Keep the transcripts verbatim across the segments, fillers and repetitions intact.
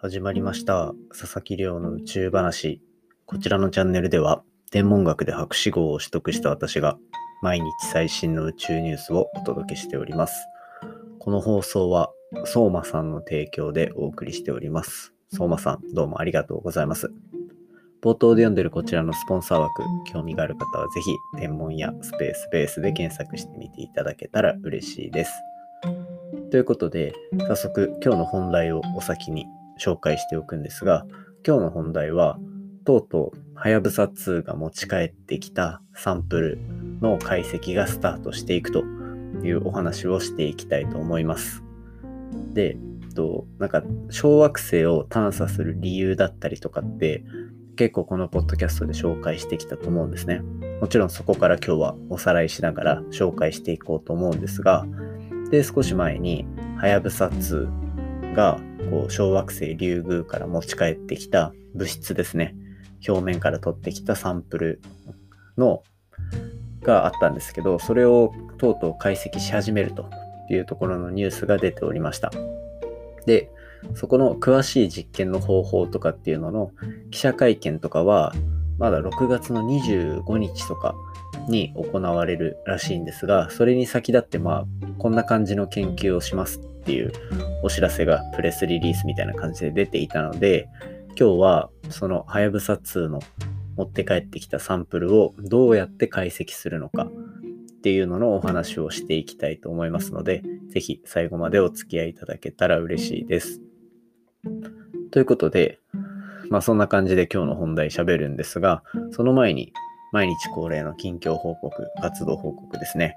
始まりました佐々木亮の宇宙話。こちらのチャンネルでは天文学で博士号を取得した私が毎日最新の宇宙ニュースをお届けしております。この放送は相馬さんの提供でお送りしております。相馬さん、どうもありがとうございます。冒頭で読んでるこちらのスポンサー枠、興味がある方はぜひ天文やスペースベースで検索してみていただけたら嬉しいです。ということで、早速今日の本題をお先に紹介しておくんですが、今日の本題はとうとうはやぶさツーが持ち帰ってきたサンプルの解析がスタートしていくというお話をしていきたいと思います。で、となんか小惑星を探査する理由だったりとかって結構このポッドキャストで紹介してきたと思うんですね。もちろんそこから今日はおさらいしながら紹介していこうと思うんですが、で少し前にはやぶさツーがこう小惑星リュウグウから持ち帰ってきた物質ですね、表面から取ってきたサンプルのがあったんですけど、それをとうとう解析し始めるというところのニュースが出ておりました。で、そこの詳しい実験の方法とかっていうのの記者会見とかはまだろくがつのにじゅうごにちとかに行われるらしいんですが、それに先立ってまあこんな感じの研究をしますっていうお知らせがプレスリリースみたいな感じで出ていたので、今日はそのはやぶさツーの持って帰ってきたサンプルをどうやって解析するのかっていうののお話をしていきたいと思いますので、ぜひ最後までお付き合いいただけたら嬉しいです。ということで、まあそんな感じで今日の本題喋るんですが、その前に毎日恒例の近況報告、活動報告ですね。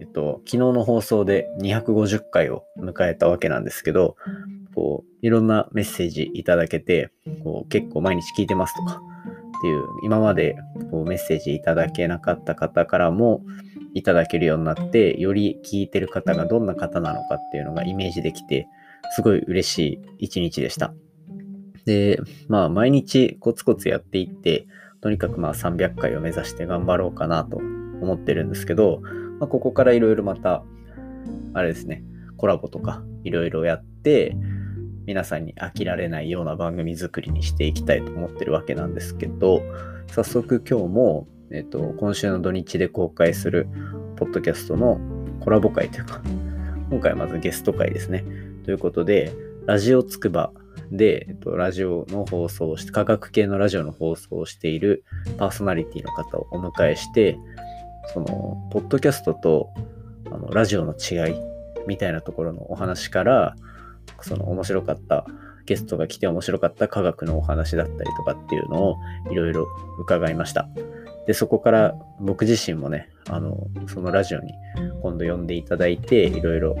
えっと、昨日の放送でにひゃくごじゅっかいを迎えたわけなんですけど、こういろんなメッセージいただけて、こう結構毎日聞いてますとかっていう、今までこうメッセージいただけなかった方からもいただけるようになって、より聞いてる方がどんな方なのかっていうのがイメージできて、すごい嬉しい一日でした。で、まあ毎日コツコツやっていって、とにかくまあさんびゃっかいを目指して頑張ろうかなと思ってるんですけど、まあ、ここからいろいろまたあれですね、コラボとかいろいろやって、皆さんに飽きられないような番組作りにしていきたいと思ってるわけなんですけど、早速今日も、えっと、今週の土日で公開するポッドキャストのコラボ会というか、今回まずゲスト会ですね。ということで、ラジオつくばで、えっと、ラジオの放送をして、科学系のラジオの放送をしているパーソナリティの方をお迎えして、そのポッドキャストとあのラジオの違いみたいなところのお話から、その面白かったゲストが来て面白かった科学のお話だったりとかっていうのをいろいろ伺いました。で、そこから僕自身もね、あのそのラジオに今度呼んでいただいて、いろいろ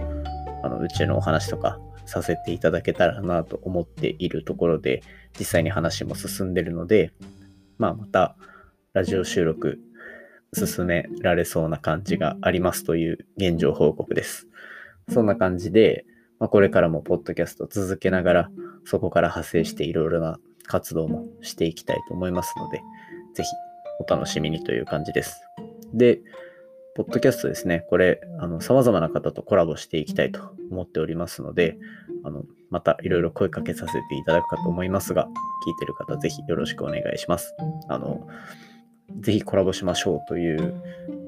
あの宇宙のお話とかさせていただけたらなと思っているところで、実際に話も進んでるので、まあまたラジオ収録進められそうな感じがありますという現状報告です。そんな感じで、まあ、これからもポッドキャスト続けながら、そこから派生していろいろな活動もしていきたいと思いますので、ぜひお楽しみにという感じです。で、ポッドキャストですね、これ、あの、様々な方とコラボしていきたいと思っておりますので、あの、またいろいろ声かけさせていただくかと思いますが、聞いてる方ぜひよろしくお願いします。あの、ぜひコラボしましょうという、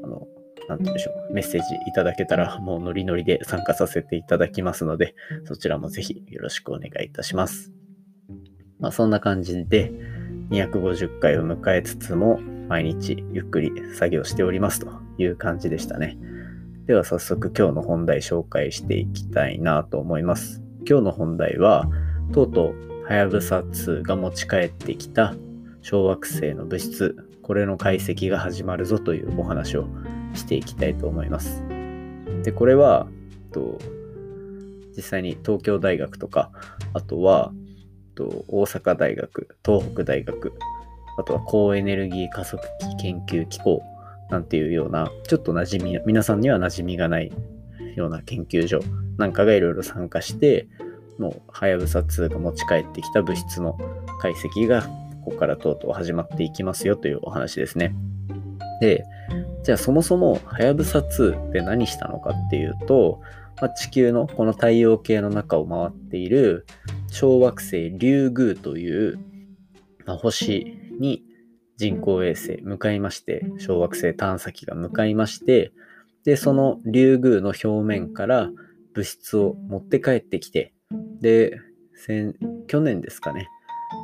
あの、なんて言うんでしょう、メッセージいただけたらもうノリノリで参加させていただきますので、そちらもぜひよろしくお願いいたします。まあ、そんな感じでにひゃくごじゅっかいを迎えつつも毎日ゆっくり作業しておりますという感じでしたね。では早速今日の本題紹介していきたいなと思います。今日の本題はとうとうはやぶさツーが持ち帰ってきた小惑星の物質、これの解析が始まるぞというお話をしていきたいと思います。で、これはと実際に東京大学とか、あとはと大阪大学、東北大学、あとは高エネルギー加速器研究機構なんていうような、ちょっと馴染み、皆さんには馴染みがないような研究所なんかがいろいろ参加して、もうはやぶさツーが持ち帰ってきた物質の解析がここからとうとう始まっていきますよというお話ですね。で、じゃあそもそもはやぶさツーって何したのかっていうと、まあ、地球のこの太陽系の中を回っている小惑星リュウグウという、まあ、星に人工衛星向かいまして、小惑星探査機が向かいまして、で、そのリュウグウの表面から物質を持って帰ってきて、で、先去年ですかね。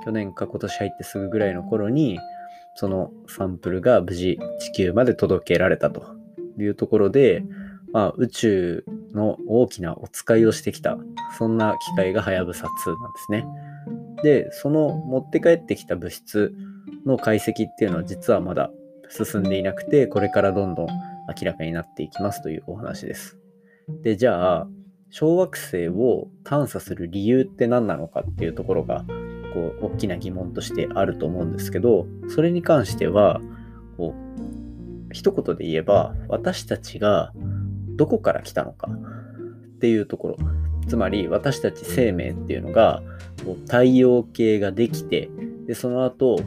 去年か今年入ってすぐぐらいの頃に、そのサンプルが無事地球まで届けられたというところで、まあ、宇宙の大きなお使いをしてきた、そんな機械がはやぶさツーなんですね。で、その持って帰ってきた物質の解析っていうのは実はまだ進んでいなくて、これからどんどん明らかになっていきますというお話です。で、じゃあ小惑星を探査する理由って何なのかっていうところがこう大きな疑問としてあると思うんですけど、それに関してはこう一言で言えば、私たちがどこから来たのかっていうところ、つまり私たち生命っていうのがこう太陽系ができて、でその後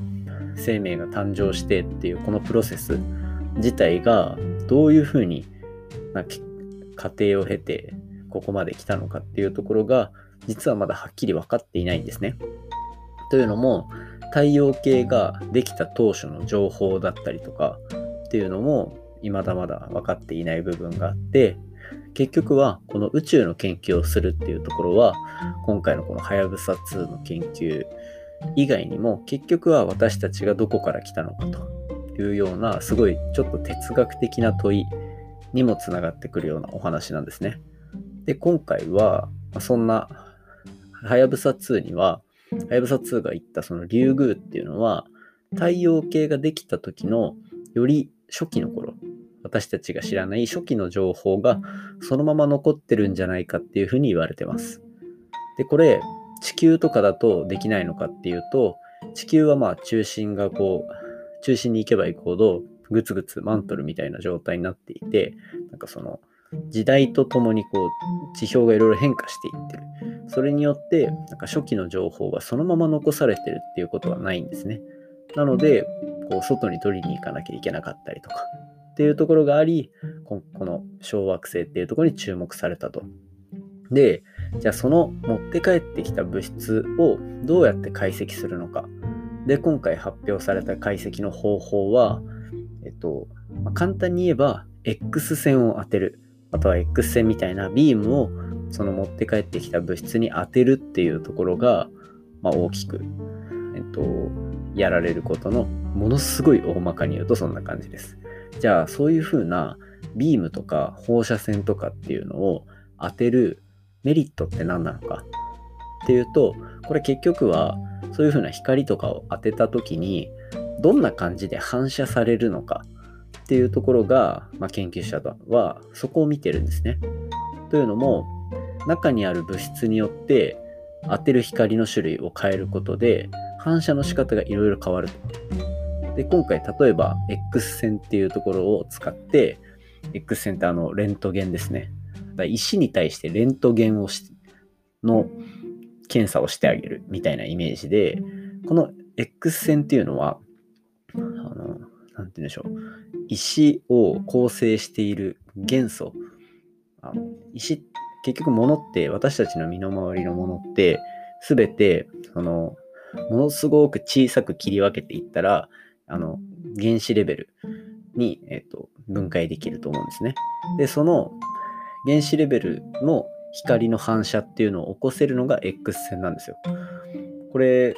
生命が誕生してっていうこのプロセス自体がどういうふうにな過程を経てここまで来たのかっていうところが実はまだはっきり分かっていないんですね。というのも、太陽系ができた当初の情報だったりとかっていうのも未だまだ分かっていない部分があって、結局はこの宇宙の研究をするっていうところは、今回のこのはやぶさツーの研究以外にも、結局は私たちがどこから来たのかというような、すごいちょっと哲学的な問いにもつながってくるようなお話なんですね。で、今回はそんなはやぶさツーには、はやぶさツーが言ったそのリュウグウっていうのは、太陽系ができた時のより初期の頃、私たちが知らない初期の情報がそのまま残ってるんじゃないかっていうふうに言われてます。で、これ地球とかだとできないのかっていうと、地球はまあ中心がこう中心に行けば行くほどグツグツマントルみたいな状態になっていて、なんかその時代とともにこう地表がいろいろ変化していってる。それによってなんか初期の情報がそのまま残されてるっていうことはないんですね。なのでこう外に取りに行かなきゃいけなかったりとかっていうところがあり、この小惑星っていうところに注目されたと。で、じゃあその持って帰ってきた物質をどうやって解析するのか。で、今回発表された解析の方法は、えっと、まあ、簡単に言えば X 線を当てる、あとは X 線みたいなビームをその持って帰ってきた物質に当てるっていうところが、まあ、大きく、えっと、やられることの、ものすごい大まかに言うとそんな感じです。じゃあそういう風なビームとか放射線とかっていうのを当てるメリットって何なのかっていうと、これ結局はそういう風な光とかを当てた時にどんな感じで反射されるのかっていうところが、まあ、研究者はそこを見てるんですね。というのも、中にある物質によって当てる光の種類を変えることで反射の仕方がいろいろ変わる。で、今回例えば X 線っていうところを使って、 X 線ってあのレントゲンですね。だ石に対してレントゲンをしの検査をしてあげるみたいなイメージで、この X 線っていうのはあのなんて言うんでしょう、石を構成している元素、あの石、結局物って、私たちの身の回りのものって全てそのものすごく小さく切り分けていったら、あの原子レベルに、えっと、分解できると思うんですね。で、その原子レベルの光の反射っていうのを起こせるのが X 線なんですよ。これ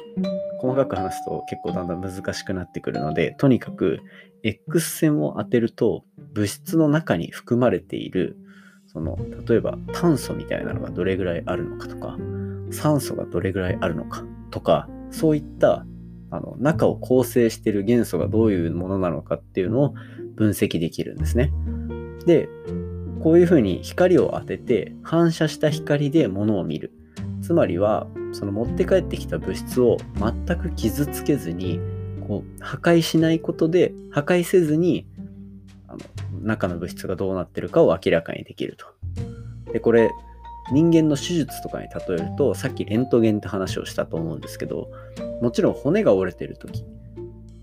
細かく話すと結構だんだん難しくなってくるので、とにかく X 線を当てると、物質の中に含まれているその例えば炭素みたいなのがどれぐらいあるのかとか、酸素がどれぐらいあるのかとか、そういったあの中を構成している元素がどういうものなのかっていうのを分析できるんですね。で、こういうふうに光を当てて反射した光で物を見る。つまりはその持って帰ってきた物質を全く傷つけずに、こう破壊しないことで、破壊せずにあの中の物質がどうなってるかを明らかにできると。で、これ人間の手術とかに例えると、さっきレントゲンって話をしたと思うんですけど、もちろん骨が折れてるとき、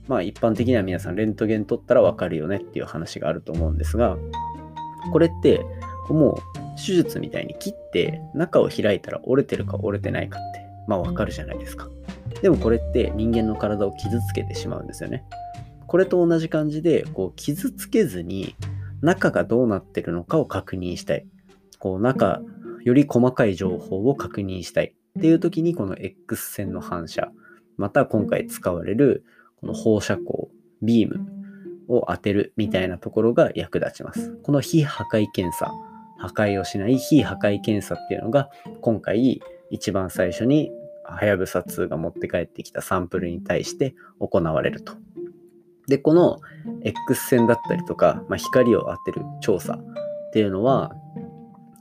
まあ一般的には皆さんレントゲン取ったらわかるよねっていう話があると思うんですが、これってもう手術みたいに切って中を開いたら折れてるか折れてないかってまあわかるじゃないですか。でもこれって人間の体を傷つけてしまうんですよね。これと同じ感じで、こう傷つけずに中がどうなってるのかを確認したい。こう中より細かい情報を確認したいっていう時に、この X 線の反射、また今回使われるこの放射光ビームを当てるみたいなところが役立ちます。この非破壊検査、破壊をしない非破壊検査っていうのが、今回一番最初にはやぶさツーが持って帰ってきたサンプルに対して行われると。で、この X 線だったりとか、まあ、光を当てる調査っていうのは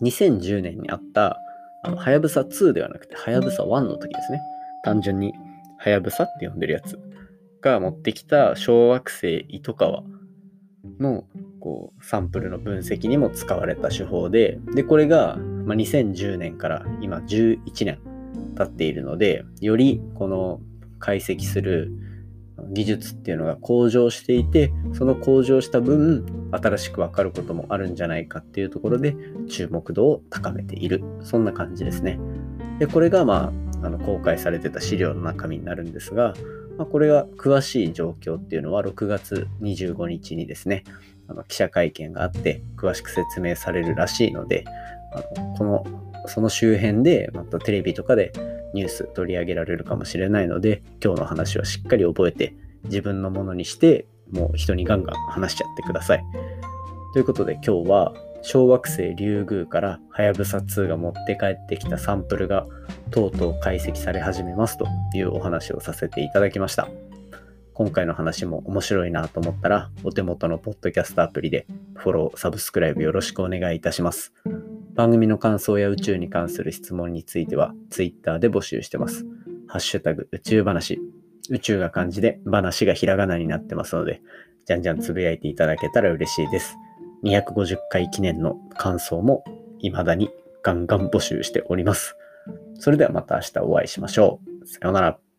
にせんじゅうねんにあったはやぶさツーではなくてはやぶさワンの時ですね。単純にはやぶさって呼んでるやつが持ってきた小惑星糸川のこうサンプルの分析にも使われた手法で、でこれがまあにせんじゅうねんから今じゅういちねん経っているので、よりこの解析する技術っていうのが向上していて、その向上した分新しく分かることもあるんじゃないかっていうところで注目度を高めている、そんな感じですね。でこれがまあ、あの公開されてた資料の中身になるんですが、まあ、これが詳しい状況っていうのはろくがつにじゅうごにちにですね、あの記者会見があって詳しく説明されるらしいので、あのこのその周辺でまたテレビとかでニュース取り上げられるかもしれないので、今日の話はしっかり覚えて自分のものにして、もう人にガンガン話しちゃってください。ということで、今日は小惑星リュウグウからはやぶさツーが持って帰ってきたサンプルがとうとう解析され始めますというお話をさせていただきました。今回の話も面白いなと思ったら、お手元のポッドキャストアプリでフォロー、サブスクライブよろしくお願いいたします。番組の感想や宇宙に関する質問については Twitter で募集してます。ハッシュタグ宇宙話、宇宙が漢字で話がひらがなになってますので、じゃんじゃんつぶやいていただけたら嬉しいです。にひゃくごじゅっかい記念の感想も未だにガンガン募集しております。それではまた明日お会いしましょう。さようなら。